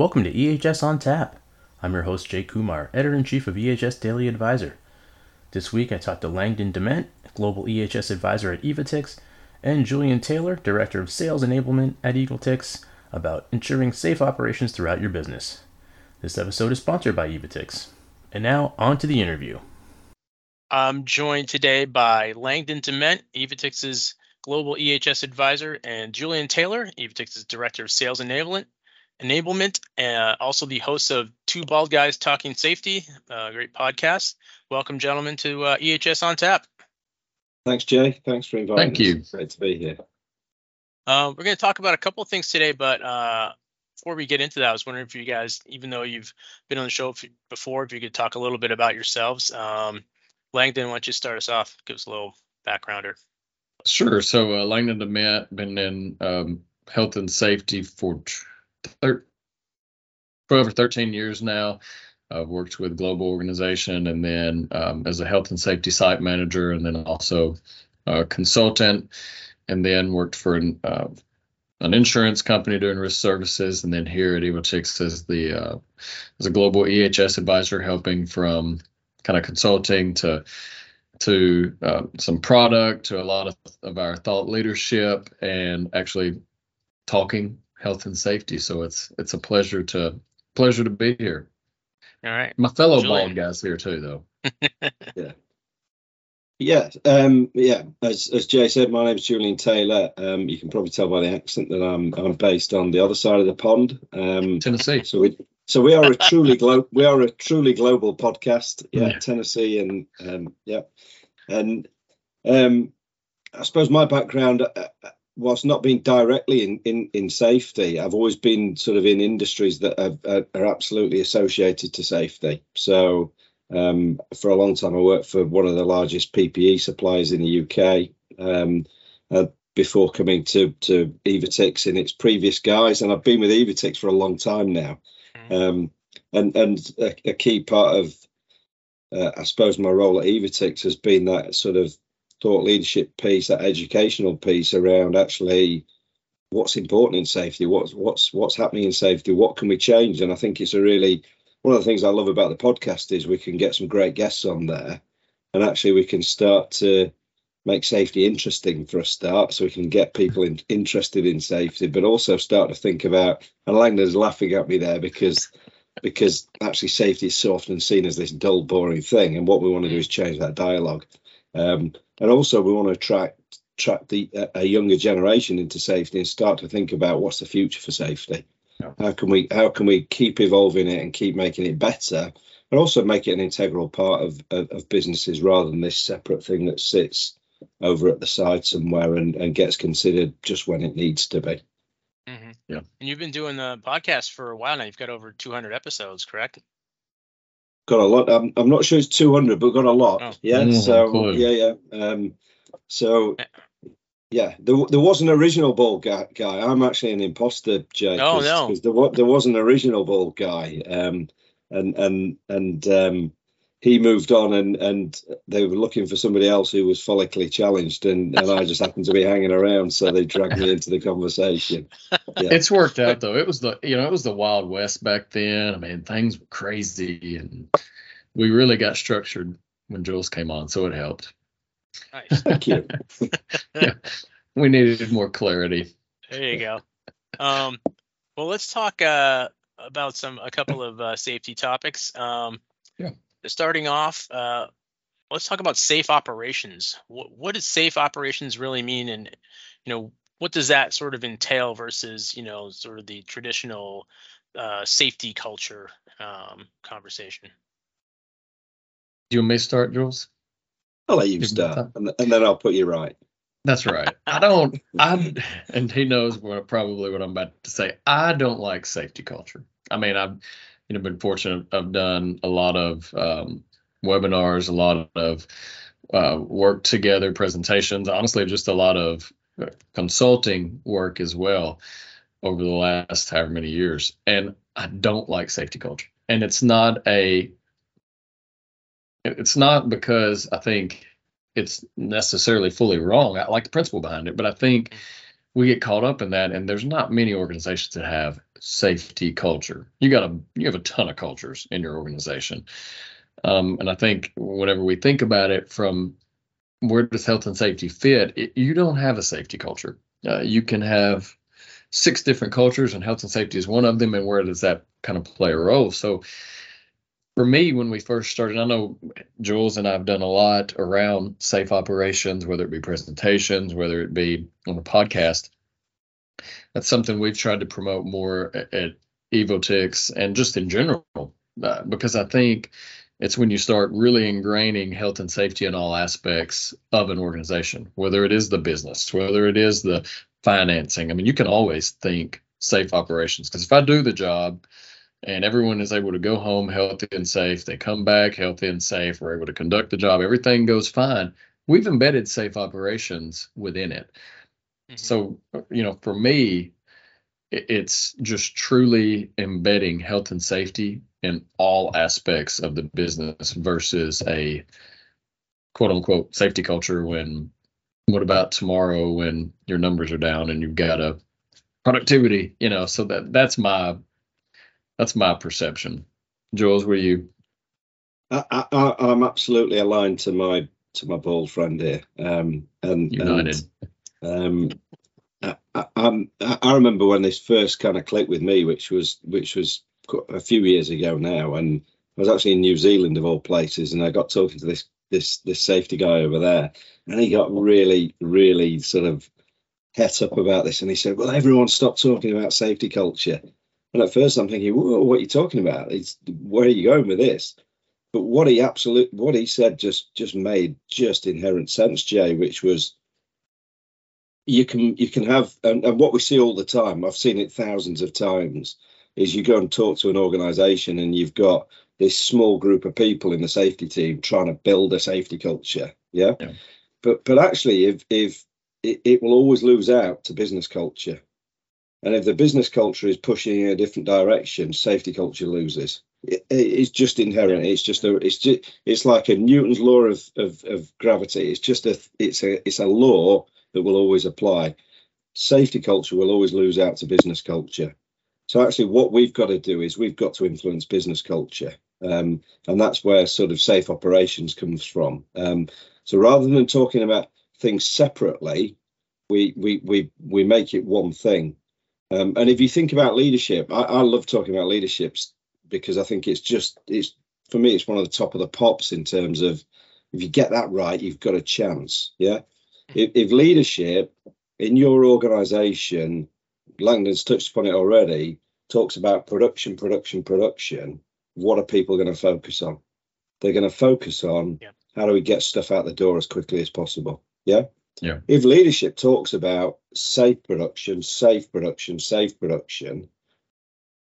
Welcome to EHS On Tap. I'm your host, Jay Kumar, Editor-in-Chief of EHS Daily Advisor. This week, I talked to Langdon Dement, Global EHS Advisor at Evotix, and Julian Taylor, Director of Sales Enablement at Evotix, about ensuring safe operations throughout your business. This episode is sponsored by Evotix. And now, on to the interview. I'm joined today by Langdon Dement, Evotix's Global EHS Advisor, and Julian Taylor, Evotix's Director of Sales Enablement, and also the host of Two Bald Guys Talking Safety, a great podcast. Welcome, gentlemen, to EHS On Tap. Thanks, Jay. Thanks for inviting us. Thank you. It's great to be here. We're going to talk about a couple of things today, but before we get into that, I was wondering if you guys, even though you've been on the show before, if you could talk a little bit about yourselves. Langdon, why don't you start us off? Give us a little backgrounder. Sure. So Langdon Dement, been in health and safety for 12 or 13 years now. I've worked with global organization and then as a health and safety site manager, and then also a consultant, and then worked for an insurance company doing risk services, and then here at Evotix as a global EHS advisor, helping from kind of consulting to some product to a lot of our thought leadership and actually talking health and safety. So it's a pleasure to be here. All right, my fellow Julian. Bald guys here too, though. Yeah. As Jay said, my name is Julian Taylor. You can probably tell by the accent that I'm based on the other side of the pond, Tennessee. So we are a truly global podcast. Yeah. Tennessee and I suppose my background. Whilst not being directly in safety, I've always been sort of in industries that are absolutely associated to safety. So for a long time, I worked for one of the largest PPE suppliers in the UK before coming to Evotix in its previous guise. And I've been with Evotix for a long time now. And a key part of, I suppose, my role at Evotix has been that sort of thought leadership piece, that educational piece around actually what's important in safety, what's happening in safety, what can we change. And I think it's one of the things I love about the podcast is we can get some great guests on there, and actually we can start to make safety interesting for a start, so we can get people interested in safety, but also start to think about, and Langdon's laughing at me there because actually safety is so often seen as this dull, boring thing, and what we want to do is change that dialogue. And also we want to attract a younger generation into safety and start to think about what's the future for safety. Yeah. How can we keep evolving it and keep making it better, and also make it an integral part of businesses rather than this separate thing that sits over at the side somewhere and gets considered just when it needs to be. Mm-hmm. Yeah. And you've been doing the podcast for a while now. You've got over 200 episodes, correct? Got a lot. I'm not sure it's 200, but got a lot. Oh. Yeah. Mm-hmm. So cool. Yeah. So yeah, there was an original bald guy. I'm actually an imposter, Jay. Oh no, because there was an original bald guy, and he moved on, and they were looking for somebody else who was follically challenged, and I just happened to be hanging around, so they dragged me into the conversation. Yeah. It's worked out though. It was the Wild West back then. I mean, things were crazy, and we really got structured when Jules came on, so it helped. Nice. Thank you. Yeah. We needed more clarity. There you go. Well, let's talk about a couple of safety topics. Yeah. Starting off, let's talk about safe operations. What does safe operations really mean, and what does that sort of entail versus sort of the traditional safety culture conversation? Do you want me to start, Jules? I'll let you start, and then I'll put you right. That's right. And he knows what I'm about to say. I don't like safety culture. I mean, I've been fortunate. I've done a lot of webinars, a lot of work together, presentations, honestly, just a lot of consulting work as well over the last however many years. And I don't like safety culture. And it's not because I think it's necessarily fully wrong. I like the principle behind it, but I think we get caught up in that, and there's not many organizations that have safety culture. You have a ton of cultures in your organization. And I think whenever we think about it from where does health and safety fit, you don't have a safety culture. You can have 6 different cultures, and health and safety is one of them. And where does that kind of play a role? So for me, when we first started, I know Jules and I have done a lot around safe operations, whether it be presentations, whether it be on a podcast. That's something we've tried to promote more at Evotix and just in general, because I think it's when you start really ingraining health and safety in all aspects of an organization, whether it is the business, whether it is the financing. I mean, you can always think safe operations, because if I do the job and everyone is able to go home healthy and safe, they come back healthy and safe, we're able to conduct the job, everything goes fine. We've embedded safe operations within it. So, you know, for me, it's just truly embedding health and safety in all aspects of the business versus a quote unquote safety culture. When what about tomorrow when your numbers are down and you've got a productivity, you know, so that's my perception. Jules, were you? I'm absolutely aligned to my bald friend here. United. I remember when this first kind of clicked with me, which was a few years ago now, and I was actually in New Zealand of all places, and I got talking to this safety guy over there, and he got really, really sort of het up about this, and he said, "Well, everyone stop talking about safety culture." And at first I'm thinking, "Whoa, what are you talking about? Where are you going with this?" But what he said just made just inherent sense, Jay, which was, you can have, and what we see all the time, I've seen it thousands of times, is you go and talk to an organization and you've got this small group of people in the safety team trying to build a safety culture. Yeah. But actually, if it will always lose out to business culture. And if the business culture is pushing in a different direction, safety culture loses. It's just inherent. It's like a Newton's law of gravity. It's a law that will always apply. Safety culture will always lose out to business culture. So actually what we've got to do is we've got to influence business culture. And that's where sort of safe operations comes from. So rather than talking about things separately, we make it one thing. And if you think about leadership, I love talking about leaderships, because I think it's for me, it's one of the top of the pops in terms of, if you get that right, you've got a chance. Yeah. If leadership in your organization, Langdon's touched upon it already, talks about production, what are people going to focus on? They're going to focus on how do we get stuff out the door as quickly as possible? Yeah. Yeah. If leadership talks about safe production,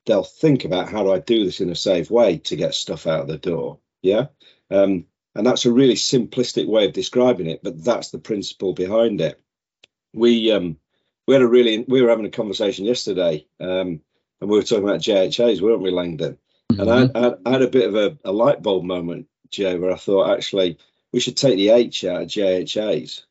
they'll think about how do I do this in a safe way to get stuff out the door. Yeah. And that's a really simplistic way of describing it, but that's the principle behind it. We were having a conversation yesterday, and we were talking about JHAs, weren't we, Langdon? Mm-hmm. And I had a bit of a light bulb moment, Jay, where I thought actually we should take the H out of JHAs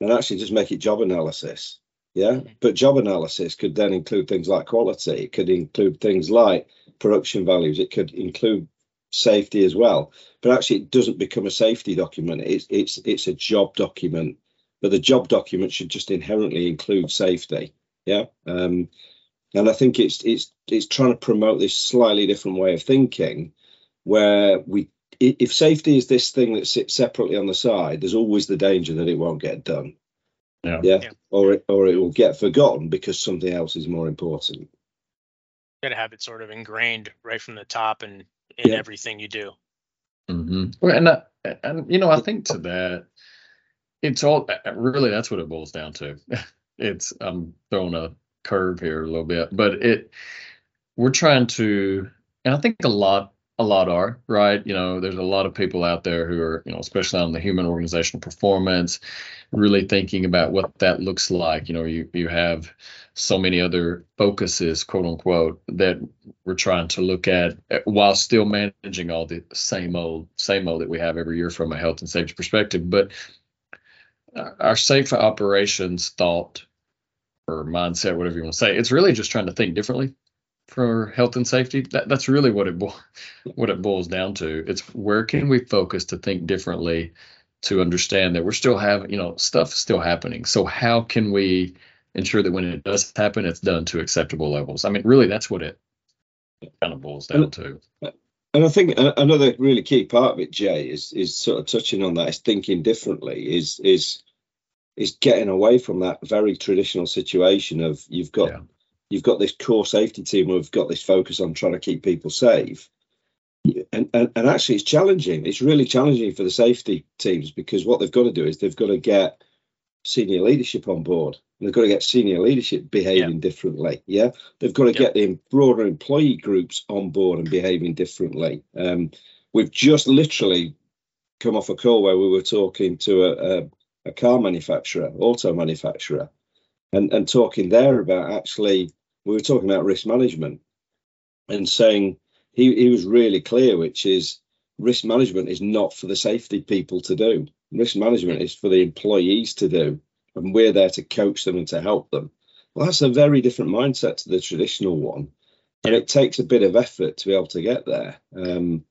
and actually just make it job analysis. Yeah. Mm-hmm. But job analysis could then include things like quality. It could include things like production values. It could include safety as well, but actually it doesn't become a safety document. It's a job document, but the job document should just inherently include safety. And I think it's trying to promote this slightly different way of thinking, where if safety is this thing that sits separately on the side, there's always the danger that it won't get done. Yeah. Or it will get forgotten because something else is more important. You got to have it sort of ingrained right from the top and in everything you do. Mm-hmm. Well, and you know, I think to that, it's all really, that's what it boils down to. It's, I'm throwing a curve here a little bit, but we're trying to, and I think a lot are, right? You know, there's a lot of people out there who are, you know, especially on the human organizational performance, really thinking about what that looks like. You know, you have so many other focuses, quote unquote, that we're trying to look at while still managing all the same old that we have every year from a health and safety perspective. But our safe operations thought or mindset, whatever you want to say, it's really just trying to think differently for health and safety, that's really what it boils down to. It's where can we focus to think differently, to understand that we're still having, stuff still happening. So how can we ensure that when it does happen, it's done to acceptable levels? I mean, really, that's what it kind of boils down to. And I think another really key part of it, Jay, is sort of touching on that, is thinking differently, is getting away from that very traditional situation of you've got this core safety team who've got this focus on trying to keep people safe. And actually, it's challenging. It's really challenging for the safety teams, because what they've got to do is they've got to get senior leadership on board. And they've got to get senior leadership behaving differently. Yeah, they've got to get the broader employee groups on board and behaving differently. We've just literally come off a call where we were talking to a car manufacturer, auto manufacturer, and talking there about, actually, we were talking about risk management and saying, He was really clear, which is risk management is not for the safety people to do. Risk management is for the employees to do, and we're there to coach them and to help them. Well, that's a very different mindset to the traditional one, and it takes a bit of effort to be able to get there. And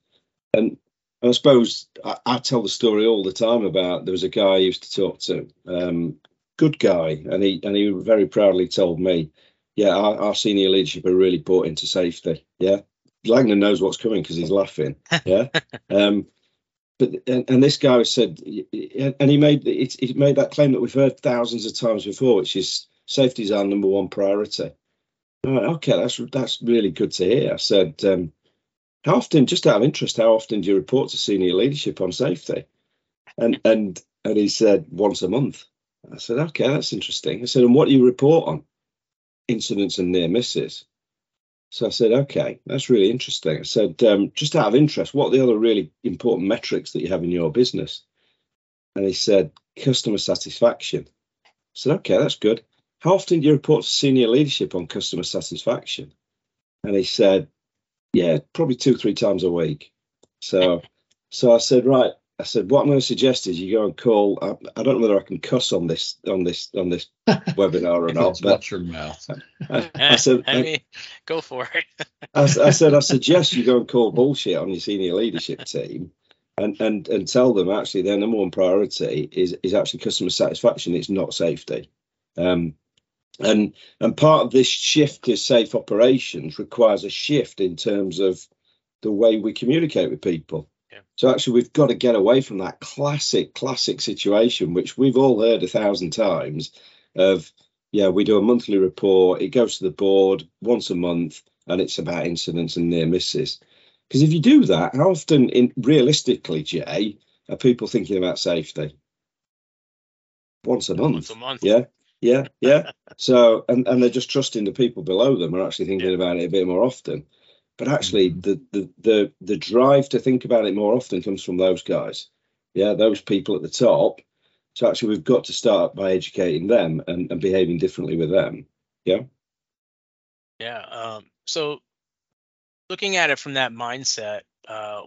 I suppose I tell the story all the time about, there was a guy I used to talk to, good guy, and he very proudly told me, yeah, our senior leadership are really bought into safety, yeah. Langdon knows what's coming because he's laughing. Yeah. But this guy said, and he made that claim that we've heard thousands of times before, which is safety is our number one priority. I went, okay, that's really good to hear. I said, how often, just out of interest, how often do you report to senior leadership on safety? And he said, once a month. I said, okay, that's interesting. I said, and what do you report on? Incidents and near misses. So I said, okay, that's really interesting. I said, just out of interest, what are the other really important metrics that you have in your business? And he said, customer satisfaction. I said, okay, that's good. How often do you report to senior leadership on customer satisfaction? And he said, yeah, probably 2-3 times a week. So I said, right. I said, what I'm going to suggest is you go and call. I don't know whether I can cuss on this webinar or not. But your mouth. I said, I mean, go for it. I said, I suggest you go and call bullshit on your senior leadership team, and tell them actually their number one priority is actually customer satisfaction. It's not safety. And part of this shift to safe operations requires a shift in terms of the way we communicate with people. So actually, we've got to get away from that classic situation, which we've all heard 1,000 times of, yeah, we do a monthly report. It goes to the board once a month, and it's about incidents and near misses. Because if you do that, how often, realistically, Jay, are people thinking about safety? Once a month. Yeah. So, and they're just trusting the people below them are actually thinking about it a bit more often. But actually, the drive to think about it more often comes from those guys, those people at the top. So actually, we've got to start by educating them and behaving differently with them. So looking at it from that mindset,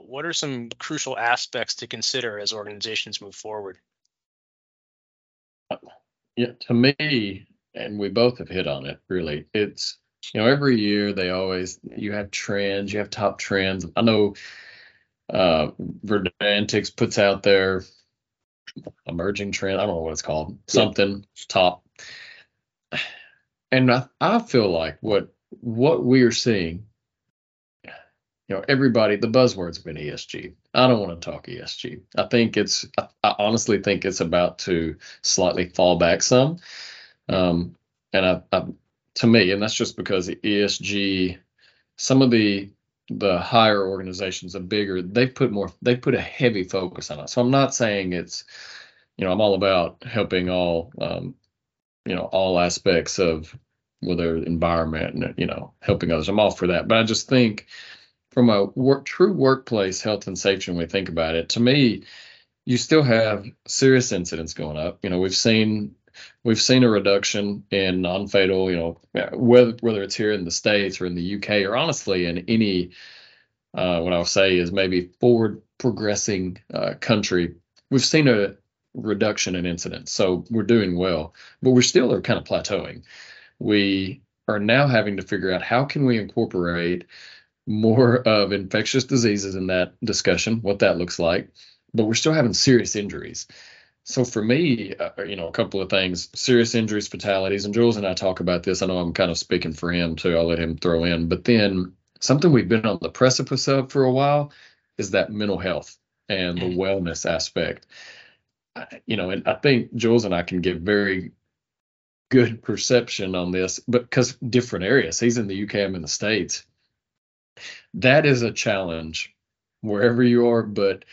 what are some crucial aspects to consider as organizations move forward? Yeah, to me, and we both have hit on it, really, it's, every year you have trends, you have top trends. I know Verdantix puts out their emerging trend. I don't know what it's called, something top. And I feel like what we are seeing, everybody, the buzzword's been ESG. I don't want to talk ESG. I honestly think it's about to slightly fall back some. To me, and that's just because ESG, some of the higher organizations are bigger. They put a heavy focus on it. So I'm not saying it's, I'm all about helping all, all aspects of their environment and, helping others. I'm all for that. But I just think from a true workplace health and safety, when we think about it, to me, you still have serious incidents going up. We've seen a reduction in non-fatal, whether it's here in the States or in the UK, or honestly in any, what I'll say is maybe forward progressing country. We've seen a reduction in incidents, so we're doing well, but we still are kind of plateauing. We are now having to figure out how can we incorporate more of infectious diseases in that discussion, what that looks like, but we're still having serious injuries. So for me, a couple of things, serious injuries, fatalities, and Jules and I talk about this. I know I'm kind of speaking for him too. I'll let him throw in. But then something we've been on the precipice of for a while is that mental health and the wellness aspect. And I think Jules and I can get very good perception on this, but because different areas, he's in the UK, I'm in the States. That is a challenge wherever you are, but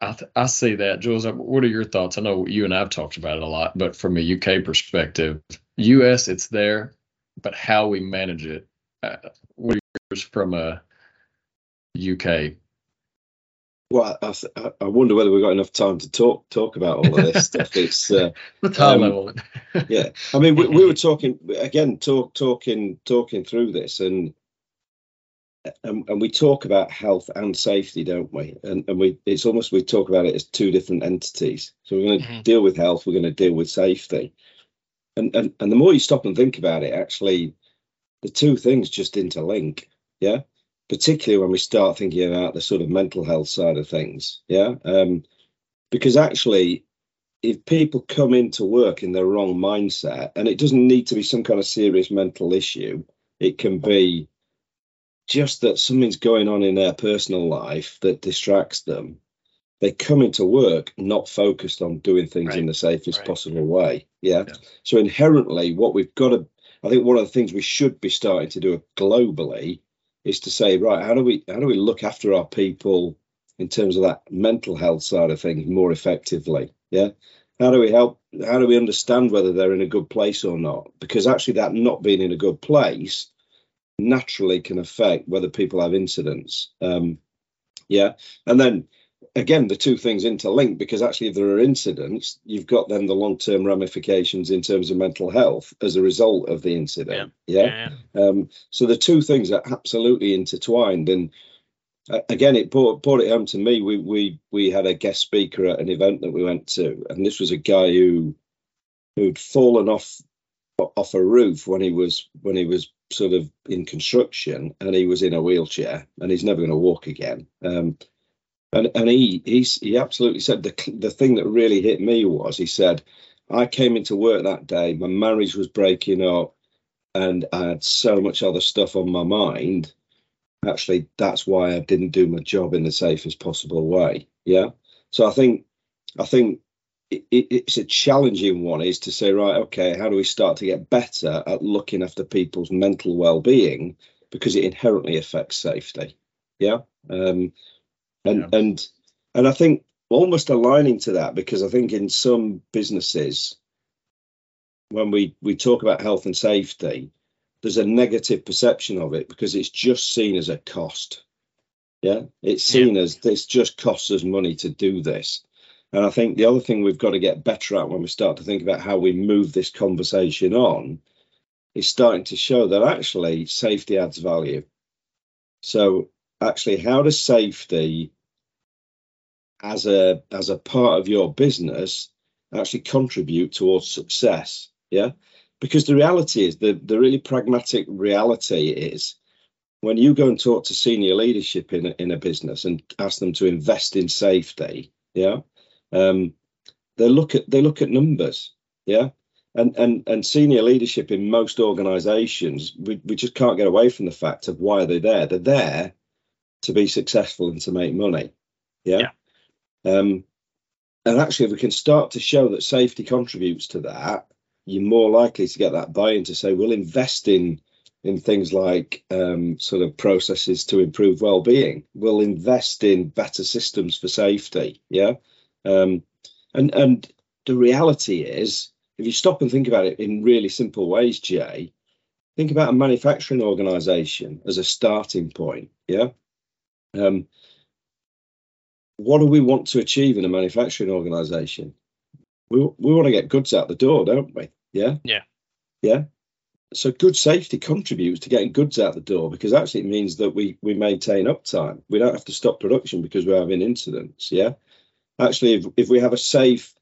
I see that. Jules, what are your thoughts? I know you and I've talked about it a lot, but from a UK perspective, US, it's there, but how we manage it. What are yours from a UK? Well, I wonder whether we've got enough time to talk about all of this stuff. It's the time level. Yeah, I mean, we were talking again, talking through this, and we talk about health and safety, don't we? And it's almost we talk about it as two different entities. So we're going to deal with health, we're going to deal with safety, and the more you stop and think about it, actually, the two things just interlink. Yeah, particularly when we start thinking about the sort of mental health side of things. Yeah, because actually, if people come into work in their wrong mindset, and it doesn't need to be some kind of serious mental issue, it can be just that something's going on in their personal life that distracts them. They come into work not focused on doing things right in the safest possible way. Yeah? So inherently, what we've got to, I think one of the things we should be starting to do globally is to say, right, how do we look after our people in terms of that mental health side of things more effectively? Yeah. How do we understand whether they're in a good place or not? Because actually that not being in a good place naturally can affect whether people have incidents. And then again, the two things interlink, because actually if there are incidents, you've got then the long-term ramifications in terms of mental health as a result of the incident. Yeah. So the two things are absolutely intertwined. And again, it brought it home to me. We had a guest speaker at an event that we went to, and this was a guy who'd fallen off a roof when he was sort of in construction, and he was in a wheelchair, and he's never going to walk again. And he absolutely said the thing that really hit me was, he said, I came into work that day, my marriage was breaking up, and I had so much other stuff on my mind. Actually, that's why I didn't do my job in the safest possible way. Yeah. So I think it's a challenging one, is to say, right, okay, how do we start to get better at looking after people's mental well-being, because it inherently affects safety. Yeah. And I think almost aligning to that, because I think in some businesses, when we talk about health and safety, there's a negative perception of it because it's just seen as a cost. Yeah, it's seen as this just costs us money to do this. And I think the other thing we've got to get better at when we start to think about how we move this conversation on is starting to show that actually safety adds value. So actually, how does safety as a part of your business actually contribute towards success? Yeah, because the reality is, the really pragmatic reality is, when you go and talk to senior leadership in a business and ask them to invest in safety, they look at numbers. Yeah. And senior leadership in most organizations, we just can't get away from the fact of why they're there. They're there to be successful and to make money. Yeah. And actually, if we can start to show that safety contributes to that, you're more likely to get that buy-in to say, we'll invest in things like sort of processes to improve well-being. We'll invest in better systems for safety. Yeah. And the reality is, if you stop and think about it in really simple ways, Jay, think about a manufacturing organization as a starting point. Yeah. What do we want to achieve in a manufacturing organization? We want to get goods out the door, don't we? Yeah. Yeah. Yeah. So good safety contributes to getting goods out the door, because actually it means that we maintain uptime. We don't have to stop production because we're having incidents. Yeah. Actually, if we have a safe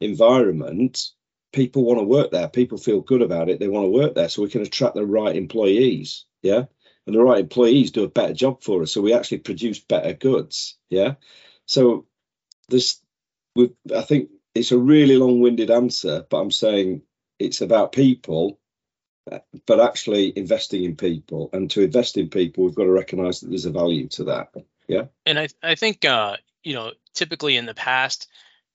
environment, people want to work there. People feel good about it. They want to work there, so we can attract the right employees. Yeah. And the right employees do a better job for us. So we actually produce better goods. Yeah. So this, I think it's a really long-winded answer, but I'm saying it's about people, but actually investing in people. And to invest in people, we've got to recognize that there's a value to that. Yeah. And I think, you know, typically in the past,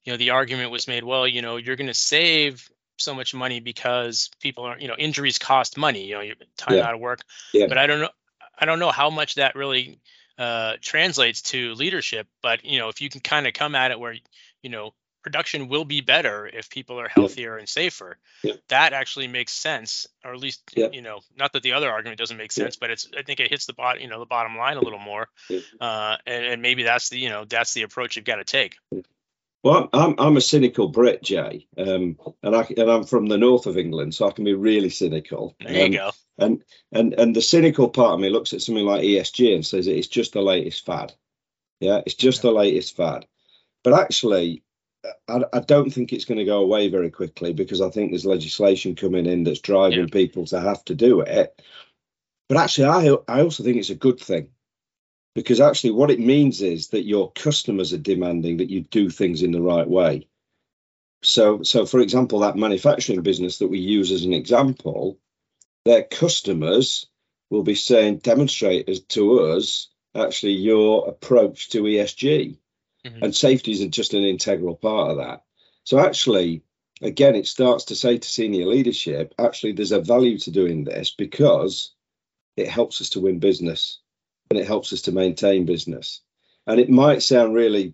you know, the argument was made, well, you know, you're going to save so much money because people are, you know, injuries cost money, you know, you're time out of work, but I don't know how much that really translates to leadership. But, you know, if you can kind of come at it where, you know, production will be better if people are healthier and safer, that actually makes sense. Or at least, you know, not that the other argument doesn't make sense, but it's, I think it hits the bottom, you know, the bottom line a little more. And maybe that's the, you know, that's the approach you've got to take. Well, I'm a cynical Brit, Jay, and I'm from the north of England, so I can be really cynical. There you go. And the cynical part of me looks at something like ESG and says it's just the latest fad. Yeah, it's just the latest fad. But actually, I don't think it's going to go away very quickly, because I think there's legislation coming in that's driving people to have to do it. But actually, I also think it's a good thing. Because actually what it means is that your customers are demanding that you do things in the right way. So for example, that manufacturing business that we use as an example, their customers will be saying, demonstrate to us, actually, your approach to ESG. And safety isn't just an integral part of that. So actually, again, it starts to say to senior leadership, actually, there's a value to doing this because it helps us to win business. And it helps us to maintain business. And it might sound really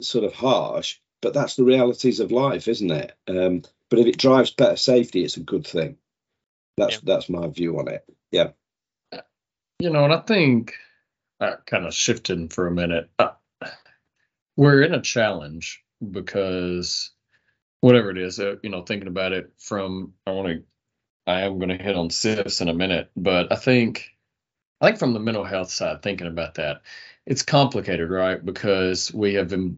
sort of harsh, but that's the realities of life, isn't it? But if it drives better safety, it's a good thing. That's my view on it. Yeah. You know, and I think kind of shifting for a minute, we're in a challenge because whatever it is, you know, thinking about it from, I am going to hit on SIFs in a minute, but I think from the mental health side, thinking about that, it's complicated, right? Because we've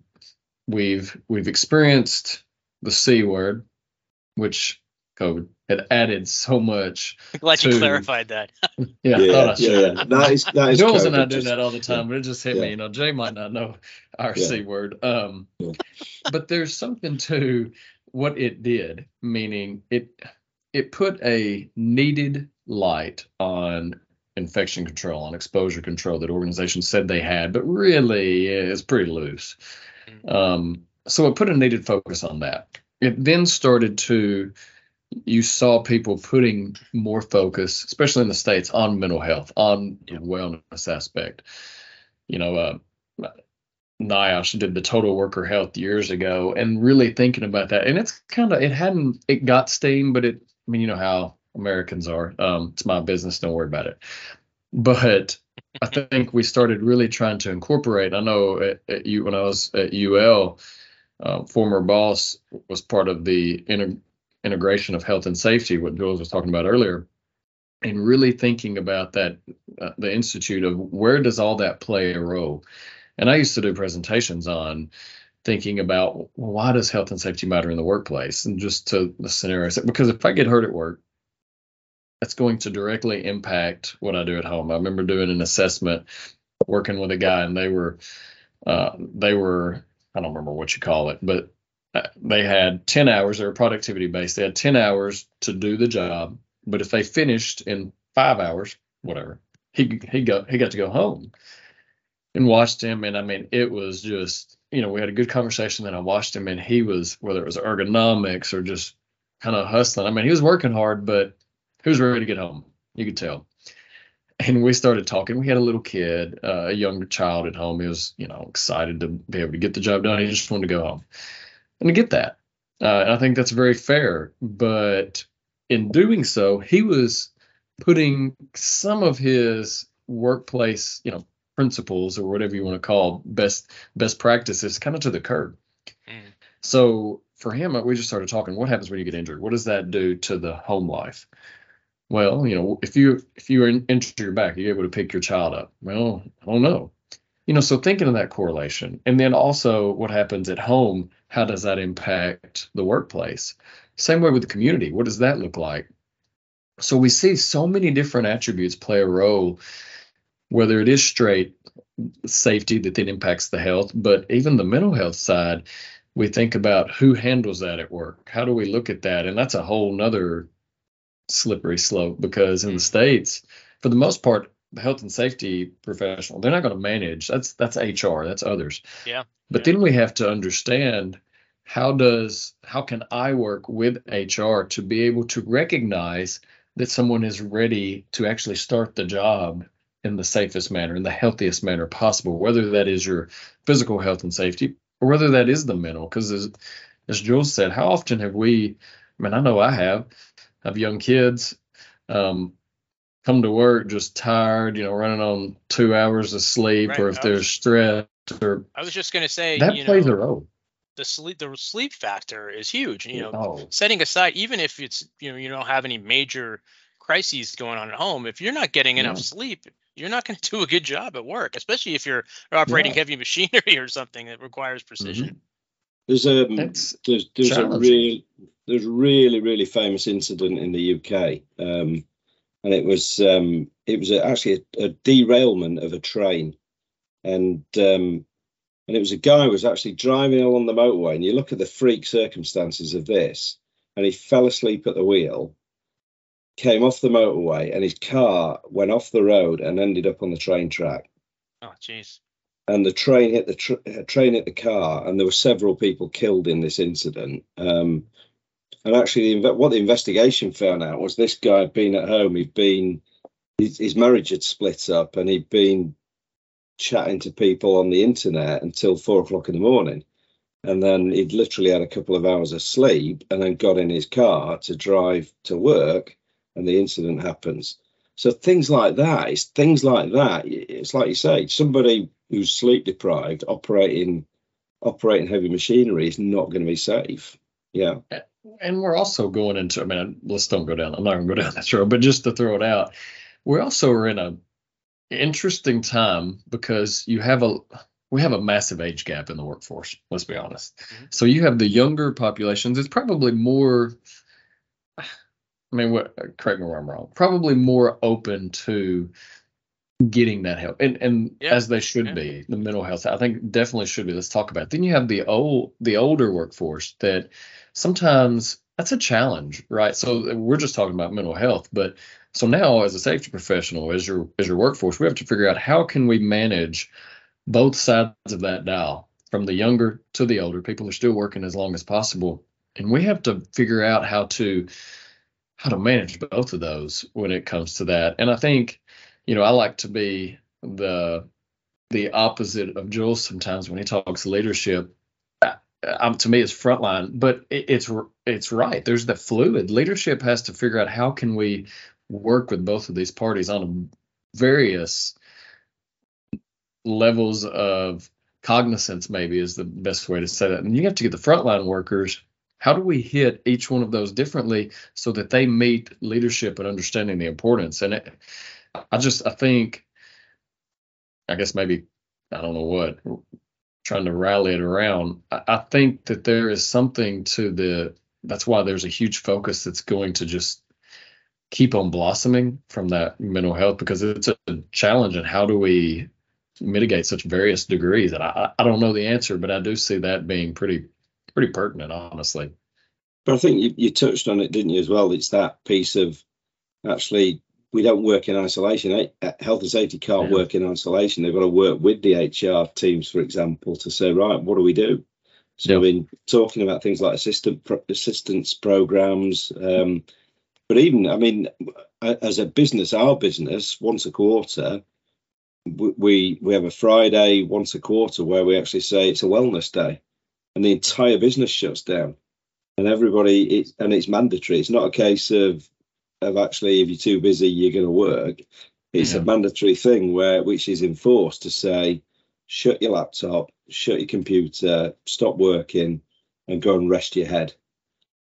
experienced the C word, which COVID had added so much. I'm glad you clarified that. I thought I should. Yeah. That is Jules and I do that all the time, but it just hit me. You know, Jay might not know our C word, but there's something to what it did, meaning it put a needed light on infection control and exposure control that organizations said they had, but really is pretty loose. So it put a needed focus on that. It then started to, you saw people putting more focus, especially in the States, on mental health, on the wellness aspect. You know, NIOSH did the total worker health years ago and really thinking about that. And it's kind of, it got steam, but you know how Americans are. It's my business. Don't worry about it. But I think we started really trying to incorporate. I know when I was at UL, former boss was part of the integration of health and safety, what Jules was talking about earlier, and really thinking about that, the Institute of where does all that play a role? And I used to do presentations on thinking about, well, why does health and safety matter in the workplace? And just to the scenario, because if I get hurt at work, that's going to directly impact what I do at home. I remember doing an assessment, working with a guy, and they were, I don't remember what you call it, but they had 10 hours. They were productivity based. They had 10 hours to do the job, but if they finished in 5 hours, whatever, he got to go home. And watched him, and I mean, it was just, you know, we had a good conversation. Then I watched him, and he was, whether it was ergonomics or just kind of hustling. I mean, he was working hard, but he was ready to get home. You could tell. And we started talking. We had a little kid, a young child at home. He was, you know, excited to be able to get the job done. He just wanted to go home. And I get that. And I think that's very fair. But in doing so, he was putting some of his workplace, you know, principles or whatever you want to call best practices kind of to the curb. So for him, we just started talking. What happens when you get injured? What does that do to the home life? Well, you know, if you injured your back, are you able to pick your child up? Well, I don't know. You know, so thinking of that correlation, and then also what happens at home, how does that impact the workplace? Same way with the community. What does that look like? So we see so many different attributes play a role, whether it is straight safety that then impacts the health, but even the mental health side, we think about who handles that at work. How do we look at that? And that's a whole nother slippery slope, because in the States, for the most part, the health and safety professional, they're not going to manage. That's HR, that's others. Yeah. But then we have to understand, how can I work with HR to be able to recognize that someone is ready to actually start the job in the safest manner, in the healthiest manner possible, whether that is your physical health and safety or whether that is the mental. Because as Jules said, how often have we, I mean, I know I have young kids, come to work just tired, running on 2 hours of sleep, right, or if they're stressed. Or I was just going to say that plays a role. The sleep factor is huge. Setting aside, even if it's you don't have any major crises going on at home, if you're not getting enough sleep, you're not going to do a good job at work, especially if you're operating heavy machinery or something that requires precision. Mm-hmm. There's a really famous incident in the UK, and it was actually a derailment of a train, and it was a guy who was actually driving along the motorway, and you look at the freak circumstances of this, and he fell asleep at the wheel, came off the motorway, and his car went off the road and ended up on the train track. Oh, jeez. And the train hit the train hit the car, and there were several people killed in this incident. And actually, what the investigation found out was this guy had been at home. His marriage had split up, and he'd been chatting to people on the internet until 4 o'clock in the morning, and then he'd literally had a couple of hours of sleep and then got in his car to drive to work, and the incident happens. So things like that, it's like you say, somebody who's sleep deprived operating heavy machinery is not going to be safe. Yeah. And we're also going into, I'm not going to go down this road, but just to throw it out, we also are in a interesting time, because we have a massive age gap in the workforce, let's be honest. Mm-hmm. So you have the younger populations, it's probably more, correct me where I'm wrong, probably more open to getting that help, and as they should be. The mental health, I think, definitely should be. Let's talk about it. Then you have the older workforce that sometimes that's a challenge, right? So we're just talking about mental health, but so now, as a safety professional, as your workforce, we have to figure out how can we manage both sides of that dial, from the younger to the older. People are still working as long as possible, and we have to figure out how to manage both of those when it comes to that. And I think, I like to be the opposite of Jules sometimes when he talks leadership. To me, it's frontline, but it's right. There's the fluid. Leadership has to figure out how can we work with both of these parties on various levels of cognizance, maybe is the best way to say that. And you have to get the frontline workers. How do we hit each one of those differently so that they meet leadership and understanding the importance? And trying to rally it around, I think that there is something to that's why there's a huge focus that's going to just keep on blossoming from that mental health, because it's a challenge. And how do we mitigate such various degrees? And I don't know the answer, but I do see that being pretty pertinent, honestly. But I think you touched on it, didn't you, as well? It's that piece of, actually, we don't work in isolation. Health and safety can't work in isolation. They've got to work with the HR teams, for example, to say, right, what do we do? So I've been talking about things like assistance programs, but even, as a business, our business, once a quarter, we have a Friday once a quarter where we actually say it's a wellness day, and the entire business shuts down, and it's mandatory. It's not a case of actually, if you're too busy, you're going to work. It's a mandatory thing which is enforced to say, shut your laptop, shut your computer, stop working, and go and rest your head.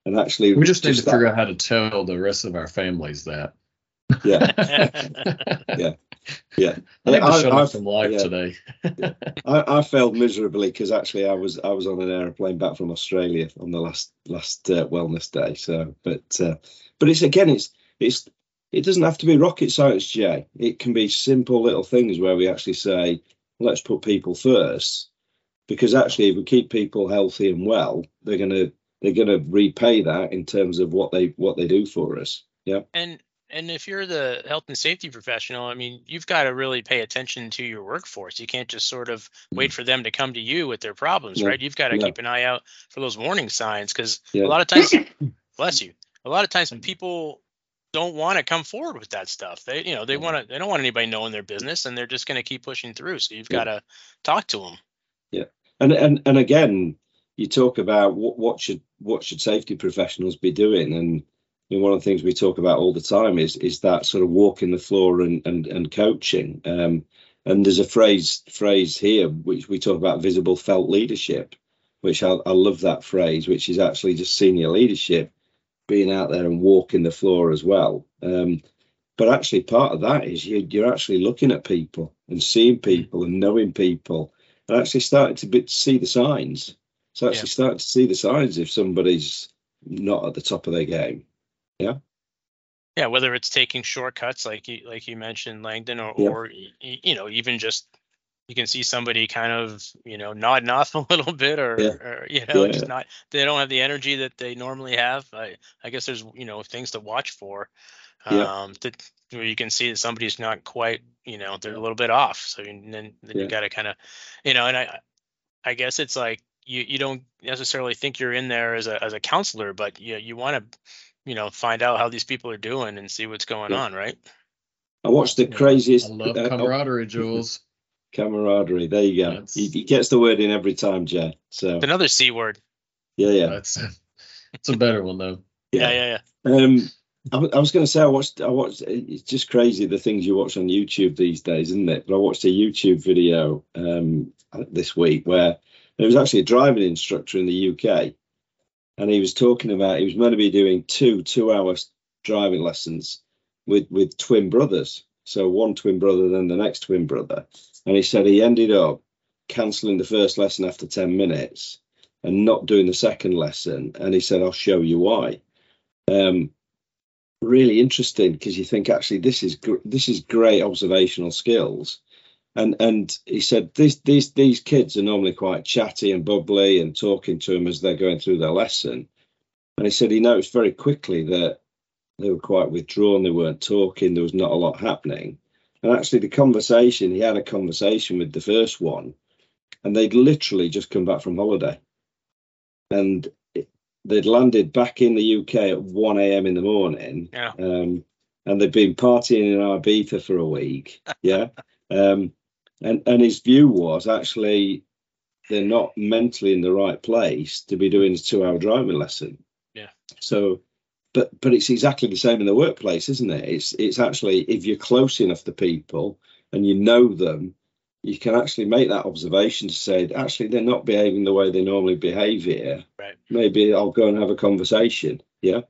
And actually, we just need to figure out how to tell the rest of our families that. Yeah. Yeah, I think I shot him from live today. Yeah. I failed miserably because actually I was on an aeroplane back from Australia on the last wellness day. So, but it's again, it doesn't have to be rocket science, Jay. It can be simple little things where we actually say, let's put people first, because actually if we keep people healthy and well, they're gonna repay that in terms of what they do for us. Yeah. And if you're the health and safety professional, I mean, you've got to really pay attention to your workforce. You can't just sort of wait for them to come to you with their problems, right? You've got to keep an eye out for those warning signs, because a lot of times, bless you, a lot of times people don't want to come forward with that stuff. They don't want anybody knowing their business, and they're just going to keep pushing through. So you've got to talk to them. Yeah, and again, you talk about what should safety professionals be doing, and one of the things we talk about all the time is that sort of walking the floor and coaching. And there's a phrase here, which we talk about, visible felt leadership, which I love that phrase, which is actually just senior leadership being out there and walking the floor as well. But actually part of that is you're actually looking at people and seeing people and knowing people and actually starting to see the signs. So actually starting to see the signs if somebody's not at the top of their game. Yeah, whether it's taking shortcuts like you mentioned, Langdon, or even just you can see somebody kind of nodding off a little bit, or just not, they don't have the energy that they normally have. I guess there's things to watch for, that where you can see that somebody's not quite, they're a little bit off. So then you got to kind of, and I guess it's like you don't necessarily think you're in there as a counselor, but you want to find out how these people are doing and see what's going on, right? I watched the craziest. I love camaraderie, Jules. Camaraderie. There you go. He gets the word in every time, Jay. So it's another C word. Yeah. That's a better one though. Yeah. I was going to say I watched. It's just crazy the things you watch on YouTube these days, isn't it? But I watched a YouTube video this week where there was actually a driving instructor in the UK. And he was talking about, he was meant to be doing two-hour driving lessons with twin brothers. So one twin brother, then the next twin brother. And he said he ended up cancelling the first lesson after 10 minutes and not doing the second lesson. And he said, I'll show you why. Really interesting, because you think, actually, this is great observational skills. And he said these kids are normally quite chatty and bubbly and talking to them as they're going through their lesson. And he said he noticed very quickly that they were quite withdrawn. They weren't talking. There was not a lot happening. And actually he had a conversation with the first one, and they'd literally just come back from holiday. And they'd landed back in the UK at 1 a.m. in the morning. Yeah. And they'd been partying in Ibiza for a week. Yeah. And his view was actually they're not mentally in the right place to be doing a 2-hour driving lesson. Yeah. So, but it's exactly the same in the workplace, isn't it? It's actually, if you're close enough to people and you know them, you can actually make that observation to say, actually, they're not behaving the way they normally behave here. Right. Maybe I'll go and have a conversation. Yeah.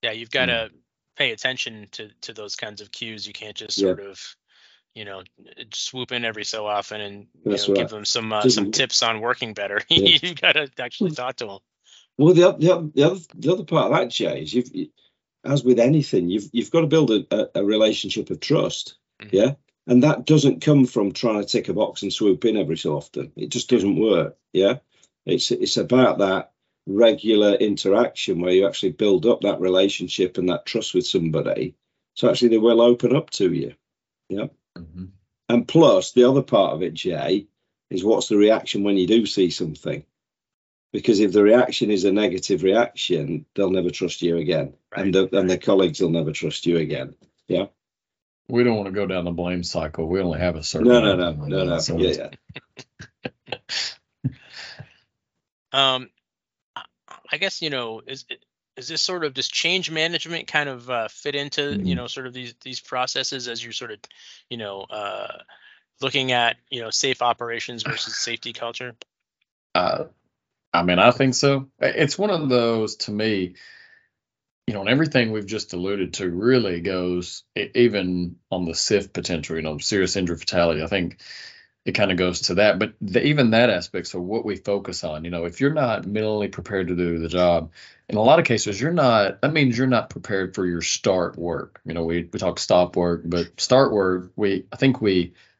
Yeah. You've got to pay attention to those kinds of cues. You can't just sort of, swoop in every so often and give them some tips on working better. Yeah. You've got to actually talk to them. Well, the other part of that, Jay, is as with anything, you've got to build a relationship of trust. Mm-hmm. Yeah, and that doesn't come from trying to tick a box and swoop in every so often. It just doesn't work. Yeah, it's about that regular interaction where you actually build up that relationship and that trust with somebody. So actually, they will open up to you. Yeah. Mm-hmm. And plus, the other part of it, Jay, is what's the reaction when you do see something? Because if the reaction is a negative reaction, they'll never trust you again. Right. And their colleagues will never trust you again. Yeah. We don't want to go down the blame cycle. We only have a certain. No. So yeah. I guess, is this sort of, does change management kind of fit into, sort of these processes as you're sort of, looking at, safe operations versus safety culture? I mean, I think so. It's one of those, to me, you know, and everything we've just alluded to really goes even on the SIF potential, you know, serious injury fatality. I think it kind of goes to that, but even that aspect. So what we focus on, you know, if you're not mentally prepared to do the job, in a lot of cases you're not, that means you're not prepared for your start work. You know, we talk stop work, but start work, we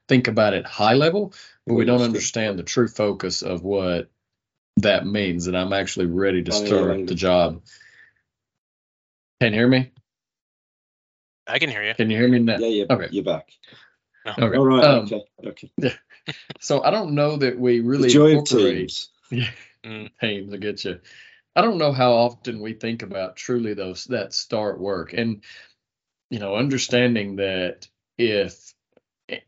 think about it high level, but we don't understand the true focus of what that means. And I'm actually ready to start the job. Can you hear me? I can hear you. Can you hear me now? Yeah, okay. You're back. Okay. All right. Okay. Yeah. So I don't know that we really incorporate teams. I get you. I don't know how often we think about truly that start work, and you know, understanding that if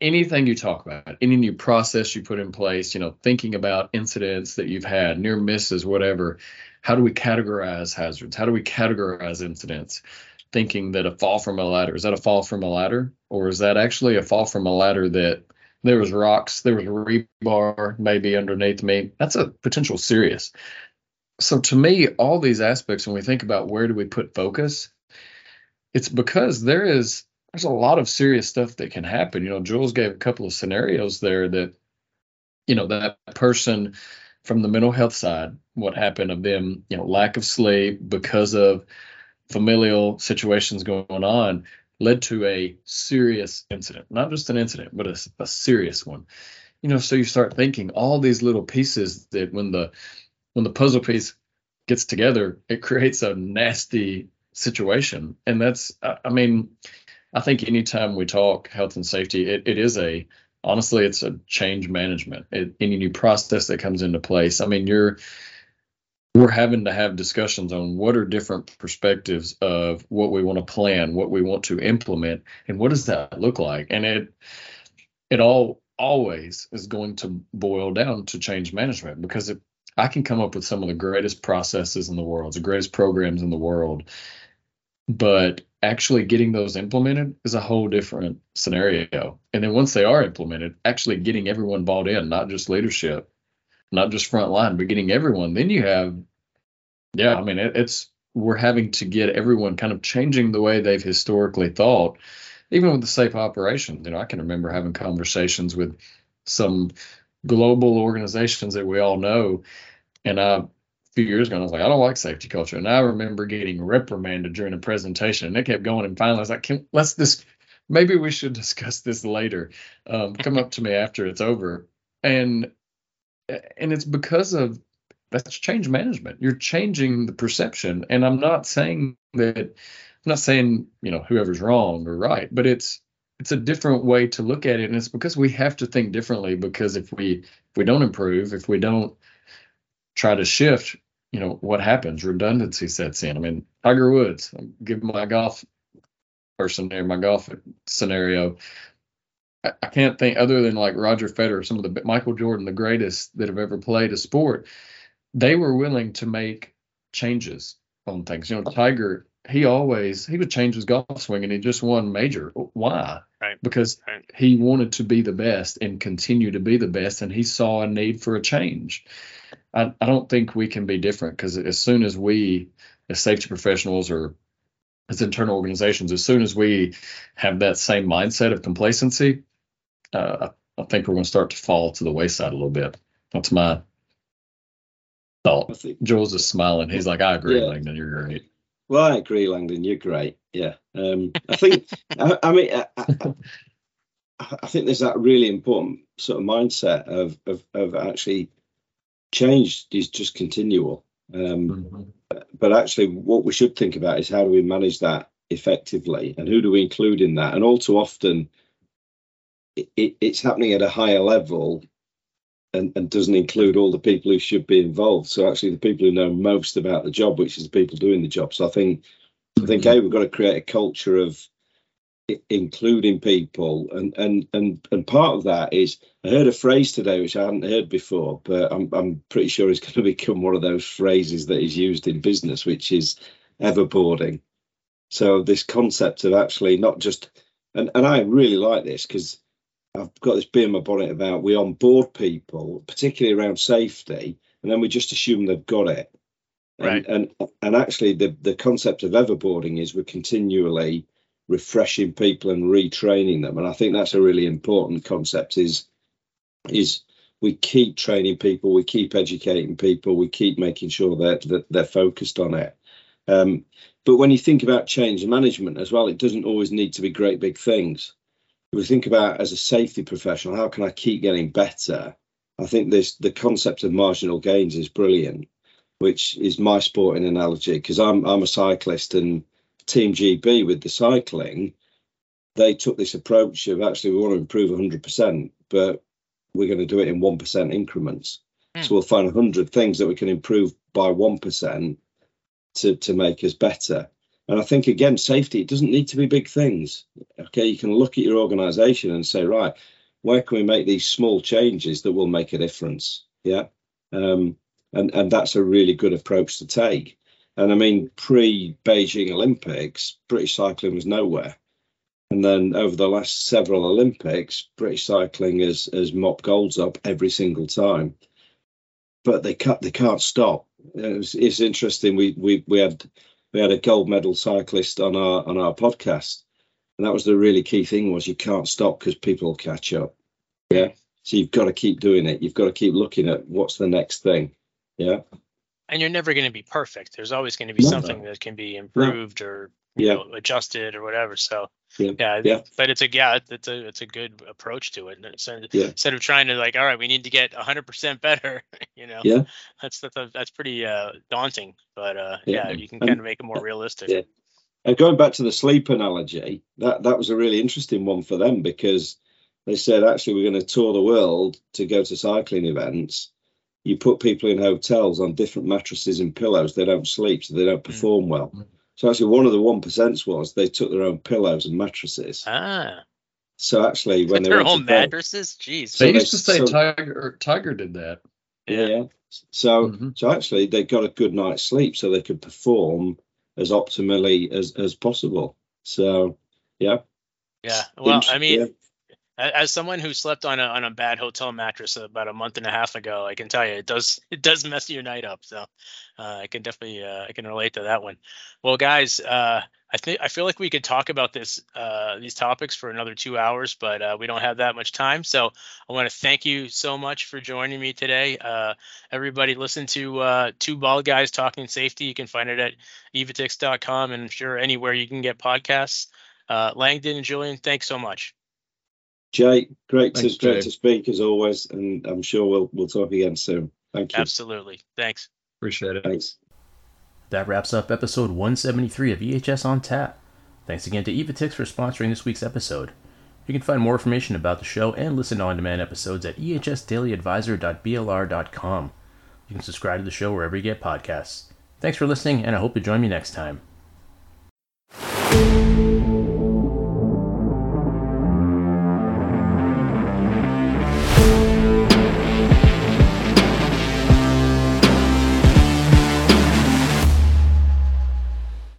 anything you talk about, any new process you put in place, you know, thinking about incidents that you've had, near misses, whatever. How do we categorize hazards? How do we categorize incidents? Thinking that a fall from a ladder, is that a fall from a ladder? Or is that actually a fall from a ladder that there was rocks, there was rebar maybe underneath me? That's a potential serious. So to me, all these aspects, when we think about where do we put focus, it's because there's a lot of serious stuff that can happen. You know, Jules gave a couple of scenarios there that, you know, that person from the mental health side, what happened of them, you know, lack of sleep because of familial situations going on led to a serious incident, not just an incident, but a serious one. You know, so you start thinking all these little pieces that when the puzzle piece gets together, it creates a nasty situation. And that's, I mean, I think anytime we talk health and safety, it is a, honestly, it's a change management. Any new process that comes into place, I mean, we're having to have discussions on what are different perspectives of what we want to plan, what we want to implement, and what does that look like? And it all always is going to boil down to change management, because I can come up with some of the greatest processes in the world, the greatest programs in the world, but actually getting those implemented is a whole different scenario. And then once they are implemented, actually getting everyone bought in, not just leadership, not just frontline, but getting everyone, then you have, yeah, I mean, we're having to get everyone kind of changing the way they've historically thought, even with the safe operations. You know, I can remember having conversations with some global organizations that we all know, and few years ago, and I was like, I don't like safety culture. And I remember getting reprimanded during a presentation, and it kept going. And finally, I was like, maybe we should discuss this later. Come up to me after it's over. And it's because of that's change management. You're changing the perception. And I'm not saying, you know, whoever's wrong or right, but it's a different way to look at it. And it's because we have to think differently, because if we don't improve, if we don't try to shift, you know, what happens? Redundancy sets in. I mean, Tiger Woods, give my golf person there, my golf scenario. I can't think other than like Roger Federer, Michael Jordan, the greatest that have ever played a sport. They were willing to make changes on things. You know, Tiger, he would change his golf swing, and he just won major. Why? Right. Because he wanted to be the best and continue to be the best, and he saw a need for a change. I don't think we can be different, because as soon as we, as safety professionals or as internal organizations, as soon as we have that same mindset of complacency, I think we're going to start to fall to the wayside a little bit. That's my thought. Jules is smiling. He's like, I agree, yeah. Langdon, you're great. Well, I agree, Langdon, you're great. Yeah. I think, I think there's that really important sort of mindset of actually, change is just continual, but actually what we should think about is how do we manage that effectively, and who do we include in that? And all too often it's happening at a higher level and doesn't include all the people who should be involved. So actually the people who know most about the job, which is the people doing the job. So I think we've got to create a culture of including people, and part of that is, I heard a phrase today which I hadn't heard before, but I'm pretty sure it's going to become one of those phrases that is used in business, which is everboarding. So this concept of actually not just, and I really like this, because I've got this bee in my bonnet about we onboard people, particularly around safety, and then we just assume they've got it. Right. And actually, the concept of everboarding is we're continually refreshing people and retraining them. And I think that's a really important concept, is we keep training people, we keep educating people, we keep making sure that they're focused on it. But when you think about change management as well, it doesn't always need to be great big things. If we think about, as a safety professional, how can I keep getting better? I think the concept of marginal gains is brilliant, which is my sporting analogy, because I'm a cyclist, and Team GB with the cycling, they took this approach of actually we want to improve 100%, but we're going to do it in 1% increments. So we'll find 100 things that we can improve by 1% to make us better. And I think, again, safety, it doesn't need to be big things. OK, you can look at your organisation and say, right, where can we make these small changes that will make a difference? Yeah. And that's a really good approach to take. And I mean, pre-Beijing Olympics, British cycling was nowhere. And then over the last several Olympics, British cycling has mopped golds up every single time. But they can't stop. It's interesting. We had a gold medal cyclist on our podcast, and that was the really key thing, was you can't stop because people catch up. Yeah. So you've got to keep doing it. You've got to keep looking at what's the next thing. Yeah. And you're never going to be perfect. There's always going to be something that can be improved or know, adjusted or whatever. So but it's a good approach to it. Instead of trying to, like, all right, we need to get 100% better. You know, that's pretty daunting. But you can kind of make it more realistic. Yeah. And going back to the sleep analogy, that was a really interesting one for them, because they said actually we're going to tour the world to go to cycling events. You put people in hotels on different mattresses and pillows, they don't sleep, so they don't perform well. So actually one of the 1%s was they took their own pillows and mattresses. So actually when their own mattresses, they used to say Tiger did that. Yeah. So actually they got a good night's sleep so they could perform as optimally as possible. So yeah. Well, I mean. Yeah. As someone who slept on a bad hotel mattress about a month and a half ago, I can tell you it does mess your night up. So I can relate to that one. Well, guys, I feel like we could talk about these topics for another 2 hours, but we don't have that much time. So I want to thank you so much for joining me today. Everybody, listen to Two Bald Guys Talking Safety. You can find it at evotix.com, and I'm sure anywhere you can get podcasts. Langdon and Julian, thanks so much. Jake, great to speak as always, and I'm sure we'll talk again soon. Thank you. Absolutely. Thanks. Appreciate it. Thanks. That wraps up episode 173 of EHS On Tap. Thanks again to Evotix for sponsoring this week's episode. You can find more information about the show and listen to on-demand episodes at ehsdailyadvisor.blr.com. You can subscribe to the show wherever you get podcasts. Thanks for listening, and I hope you join me next time.